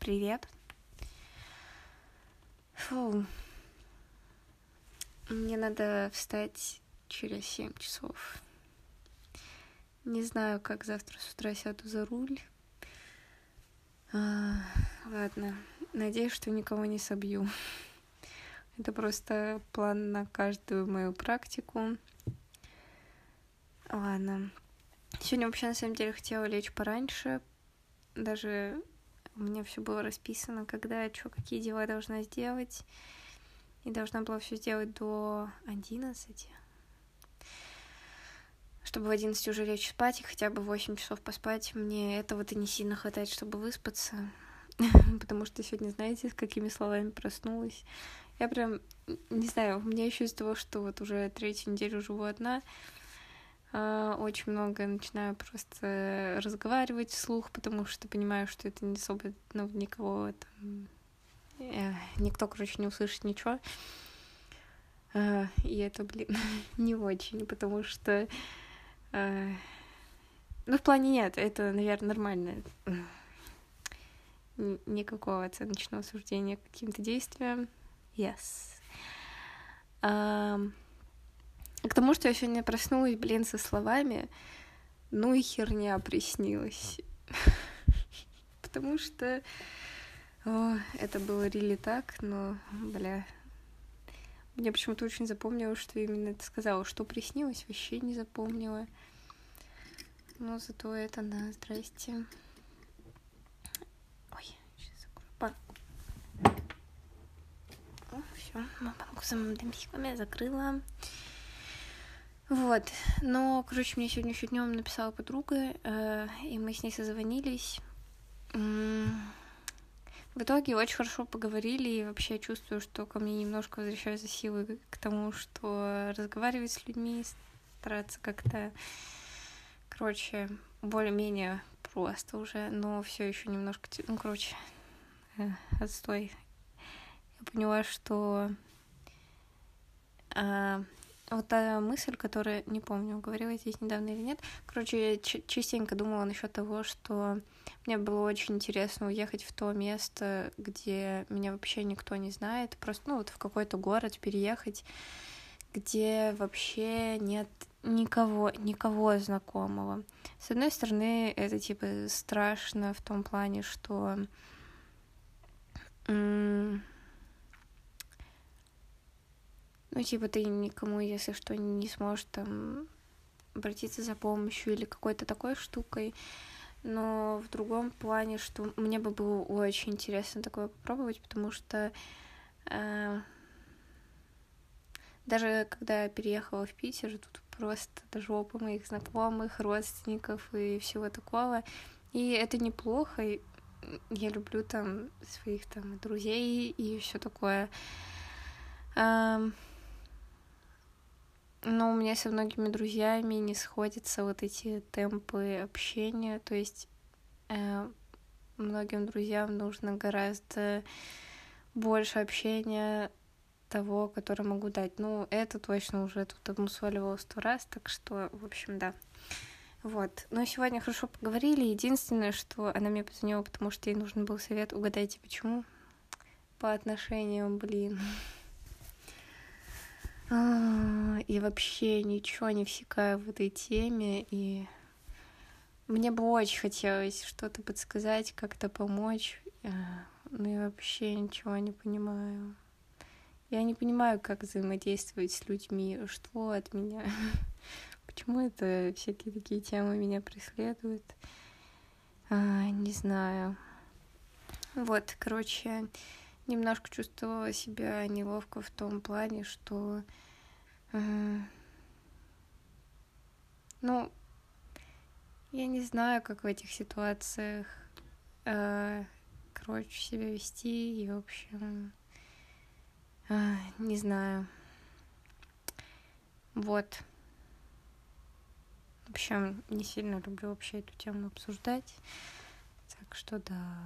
Привет. Фу. Мне надо встать через 7 часов. Не знаю, как завтра с утра сяду за руль. Ладно. Надеюсь, что никого не собью. Это просто план на каждую мою практику. Ладно. Сегодня вообще, на самом деле, хотела лечь пораньше. Даже у меня все было расписано, когда, что, какие дела должна сделать. И должна была все сделать до 11. Чтобы в 11 уже лечь спать и хотя бы 8 часов поспать. Мне этого-то не сильно хватает, чтобы выспаться. Потому что сегодня, знаете, с какими словами проснулась. Я прям, не знаю, у меня еще из-за того, что вот уже третью неделю живу одна, очень много начинаю просто разговаривать вслух, потому что понимаю, что это не особо, никого там... Никто, короче, не услышит ничего. И это, не очень, потому что... в плане нет, это, наверное, нормально. Никакого оценочного суждения каким-то действиям. Yes. К тому, что я сегодня проснулась, со словами «ну и херня приснилась». Потому что это было really так, но, мне почему-то очень запомнилось, что именно это сказала. Что приснилось, вообще не запомнила. Но зато это, да, здрасте. Ой, сейчас закрою банку. Всё, банку самым дымщиком я закрыла. Вот, но, короче, мне сегодня еще днем написала подруга, и мы с ней созвонились. В итоге очень хорошо поговорили, и вообще чувствую, что ко мне немножко возвращаются силы к тому, что разговаривать с людьми, стараться как-то, короче, более-менее просто уже, но все еще немножко, отстой. Я поняла, что... Вот та мысль, которая, не помню, говорила здесь недавно или нет. Короче, я частенько думала насчет того, что мне было очень интересно уехать в то место, где меня вообще никто не знает. Просто, в какой-то город переехать, где вообще нет никого знакомого. С одной стороны, это, страшно в том плане, что... ты никому, если что, не сможешь там обратиться за помощью или какой-то такой штукой. Но в другом плане, что мне бы было очень интересно такое попробовать, потому что даже когда я переехала в Питер, тут просто до жопы моих знакомых, родственников и всего такого. И это неплохо. Я люблю там своих там друзей и все такое. Но у меня со многими друзьями не сходятся вот эти темпы общения, то есть многим друзьям нужно гораздо больше общения того, которое могу дать. Это точно уже тут обмусоливала 100 раз, так что, в общем, да. Вот. Но сегодня хорошо поговорили. Единственное, что она мне позвонила, потому что ей нужен был совет. Угадайте, почему? По отношениям, И вообще ничего не всекаю в этой теме, и мне бы очень хотелось что-то подсказать, как-то помочь, но я вообще ничего не понимаю. Я не понимаю, как взаимодействовать с людьми, что от меня, почему это всякие такие темы меня преследуют, не знаю. Вот, короче... Немножко чувствовала себя неловко в том плане, что, я не знаю, как в этих ситуациях, себя вести, и, в общем, не знаю. Вот. В общем, не сильно люблю вообще эту тему обсуждать, так что да...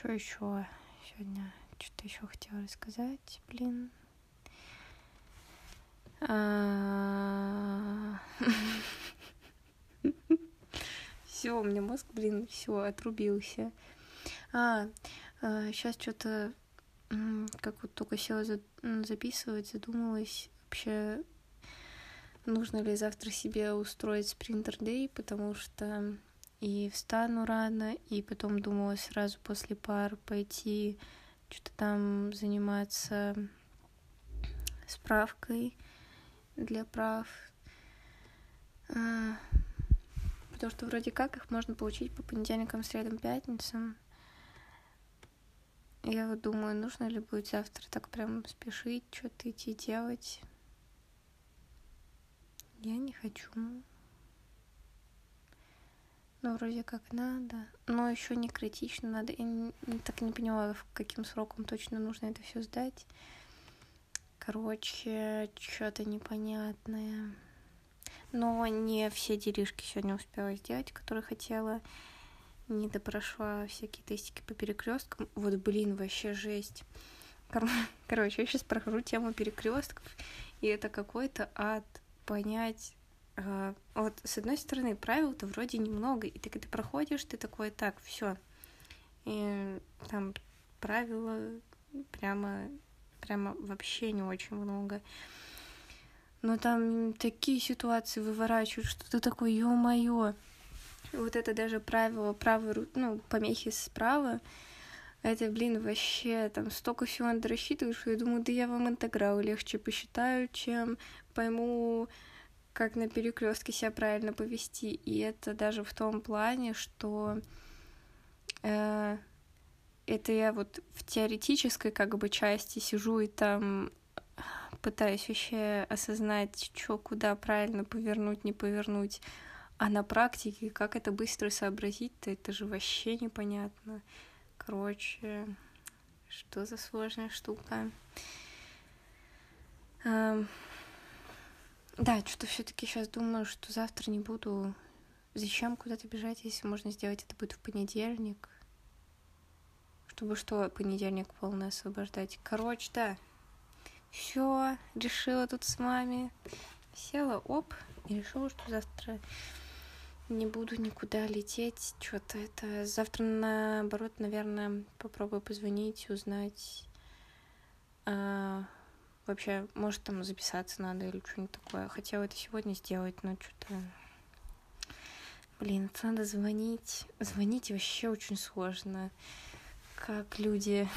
Что еще сегодня? Что-то еще хотела рассказать, все, у меня мозг, блин, все, отрубился. Сейчас что-то, как вот только села записывать, задумалась вообще, нужно ли завтра себе устроить спринтер-дэй, потому что и встану рано, и потом думала сразу после пар пойти что-то там заниматься справкой для прав, потому что вроде как их можно получить по понедельникам, средам, пятницам. Я вот думаю, нужно ли будет завтра так прям спешить, что-то идти делать. Я не хочу. Ну, вроде как надо. Но еще не критично надо. Я так не поняла, в каким сроком точно нужно это все сдать. Короче, что-то непонятное. Но не все делишки сегодня успела сделать, которые хотела. Не допрошла всякие тестики по перекресткам. Вот, блин, вообще жесть. Короче, я сейчас прохожу тему перекрестков, и это какой-то ад понять. Вот, с одной стороны, правил-то вроде немного, и так и ты проходишь, ты такой, так, все. И там правила прямо вообще не очень много. Но там такие ситуации выворачивают, что ты такой, ё-моё. Вот это даже правило правой, помехи справа, это, блин, вообще, там столько всего надо рассчитывать, что я думаю, да я вам интеграл легче посчитаю, чем пойму, как на перекрестке себя правильно повести. И это даже в том плане, что это я вот в теоретической как бы части сижу и там пытаюсь вообще осознать, что куда правильно повернуть, не повернуть. А на практике, как это быстро сообразить-то, это же вообще непонятно. Короче, что за сложная штука. Да, что-то все-таки сейчас думаю, что завтра не буду. Зачем куда-то бежать, если можно сделать это будет в понедельник? Чтобы что, понедельник полный освобождать. Короче, да. Все, решила тут с мамой. Села, оп, и решила, что завтра не буду никуда лететь, что-то это... Завтра, наоборот, наверное, попробую позвонить, узнать. Вообще, может, там записаться надо или что-нибудь такое. Хотела это сегодня сделать, но что-то... Блин, надо звонить. Звонить вообще очень сложно. Как люди...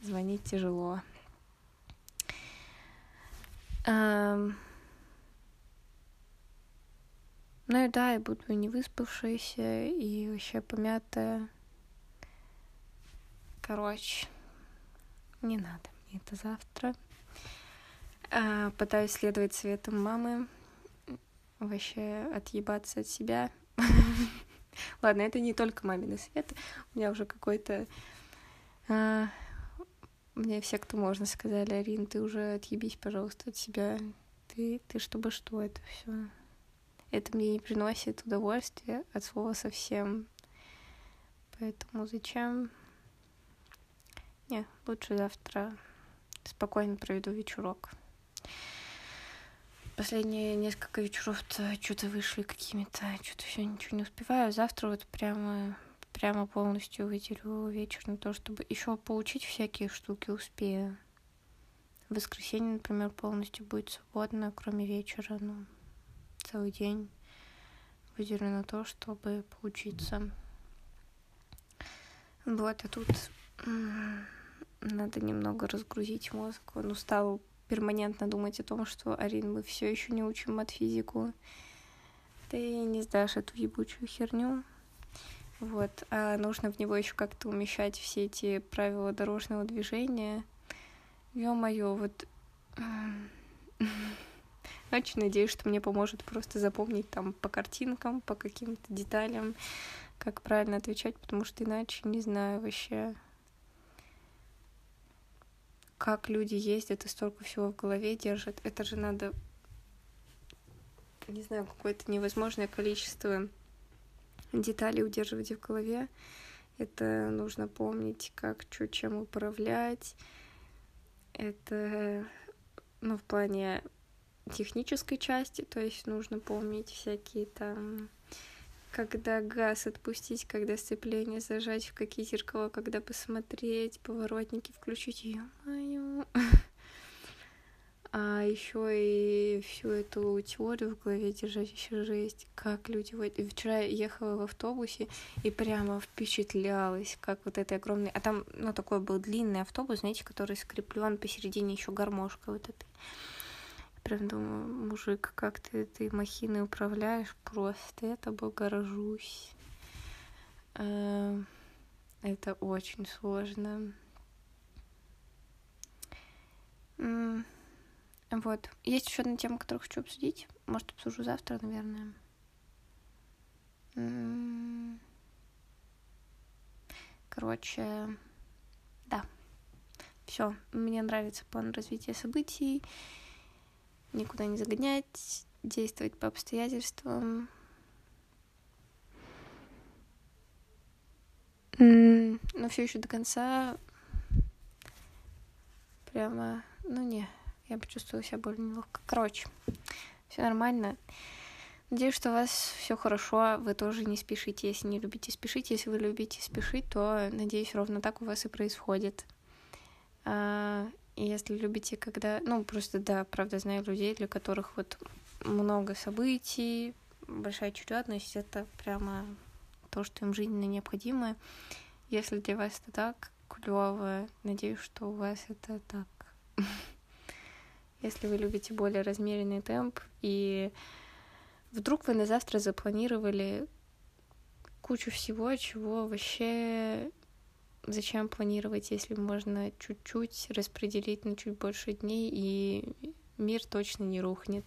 Звонить тяжело. Ну и да, я буду не выспавшаяся и вообще помятая. Короче, не надо мне это завтра. Пытаюсь следовать советам мамы. Вообще отъебаться от себя. Ладно, это не только мамины советы. У меня уже какой-то... Мне все, кто можно, сказали, Арин, ты уже отъебись, пожалуйста, от себя. Ты чтобы что, это все. Это мне не приносит удовольствия от слова совсем. Поэтому зачем? Не, лучше завтра спокойно проведу вечерок. Последние несколько вечеров-то что-то вышли какими-то, что-то все ничего не успеваю. Завтра вот прямо полностью выделю вечер на то, чтобы еще получить всякие штуки, успею. В воскресенье, например, полностью будет свободно, кроме вечера, целый день выделю на то, чтобы поучиться. Вот, а тут надо немного разгрузить мозг. Он устал перманентно думать о том, что, Арин, мы все еще не учим матфизику. Ты не сдашь эту ебучую херню. Вот, а нужно в него еще как-то умещать все эти правила дорожного движения. Ё-моё, вот... Очень надеюсь, что мне поможет просто запомнить там по картинкам, по каким-то деталям, как правильно отвечать, потому что иначе не знаю вообще, как люди ездят и столько всего в голове держат. Это же надо, не знаю, какое-то невозможное количество... детали удерживать в голове. Это нужно помнить, как, что, чем управлять. Это, в плане технической части, то есть нужно помнить всякие там, когда газ отпустить, когда сцепление зажать, в какие зеркала, когда посмотреть, поворотники включить, ё-моё. А еще и всю эту теорию в голове держать, еще жесть, как люди... Вчера я ехала в автобусе и прямо впечатлялась, как вот этой огромной... А там, ну, такой был длинный автобус, знаете, который скреплен посередине еще гармошкой вот этой. Прям думаю, мужик, как ты этой махиной управляешь, просто я тобой горжусь. Это очень сложно. Вот. Есть еще одна тема, которую хочу обсудить. Может, обсужу завтра, наверное. Короче, да. Все. Мне нравится план развития событий. Никуда не загонять. Действовать по обстоятельствам. Но все еще до конца прямо... Ну, не... Я почувствовала себя более неловко. Короче, все нормально. Надеюсь, что у вас все хорошо. Вы тоже не спешите, если не любите спешить. Если вы любите спешить, то, надеюсь, ровно так у вас и происходит. Если любите, когда... Ну, просто, да, правда, знаю людей, для которых вот много событий, большая очередность — это прямо то, что им жизненно необходимо. Если для вас это так, клево. Надеюсь, что у вас это так... Если вы любите более размеренный темп, и вдруг вы на завтра запланировали кучу всего, чего вообще зачем планировать, если можно чуть-чуть распределить на чуть больше дней, и мир точно не рухнет.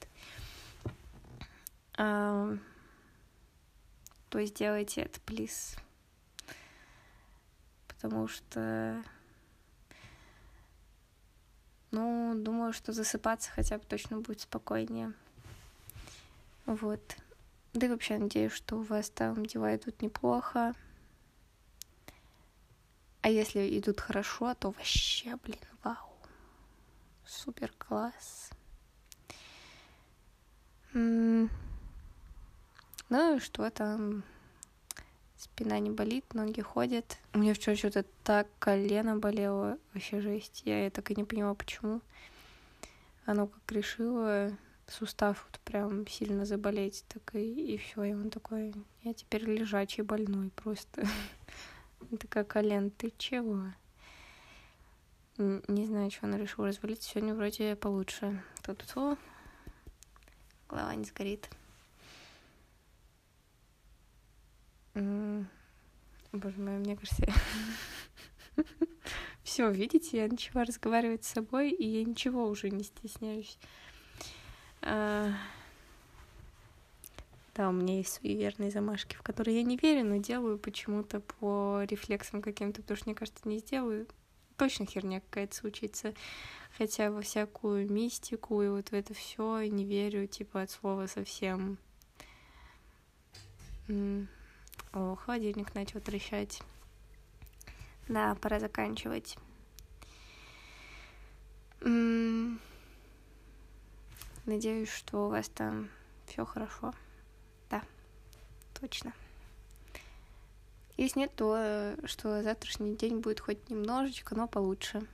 То есть делайте это, плиз. Потому что... Ну, думаю, что засыпаться хотя бы точно будет спокойнее. Вот. Да и вообще надеюсь, что у вас там дела идут неплохо. А если идут хорошо, то вообще, блин, вау. Супер класс. Ну и что там? Спина не болит, ноги ходят. У меня вчера что-то так колено болело. Вообще жесть. Я так и не поняла, почему. Оно как решило сустав вот прям сильно заболеть. Так и все. И он такой, я теперь лежачий больной просто. Такая, колен, ты чего? Не знаю, что она решила развалить. Сегодня вроде получше. Тут-то голова не сгорит. Боже мой, мне кажется, все, видите, я начала разговаривать с собой, и я ничего уже не стесняюсь. Да, у меня есть свои верные замашки, в которые я не верю, но делаю почему-то по рефлексам каким-то, потому что, мне кажется, не сделаю. Точно херня какая-то случится. Хотя во всякую мистику и вот в это все не верю, типа, от слова совсем. О, холодильник начал трещать. Да, пора заканчивать. Надеюсь, что у вас там все хорошо. Да, точно. Если нет, то что завтрашний день будет хоть немножечко, но получше.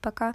Пока.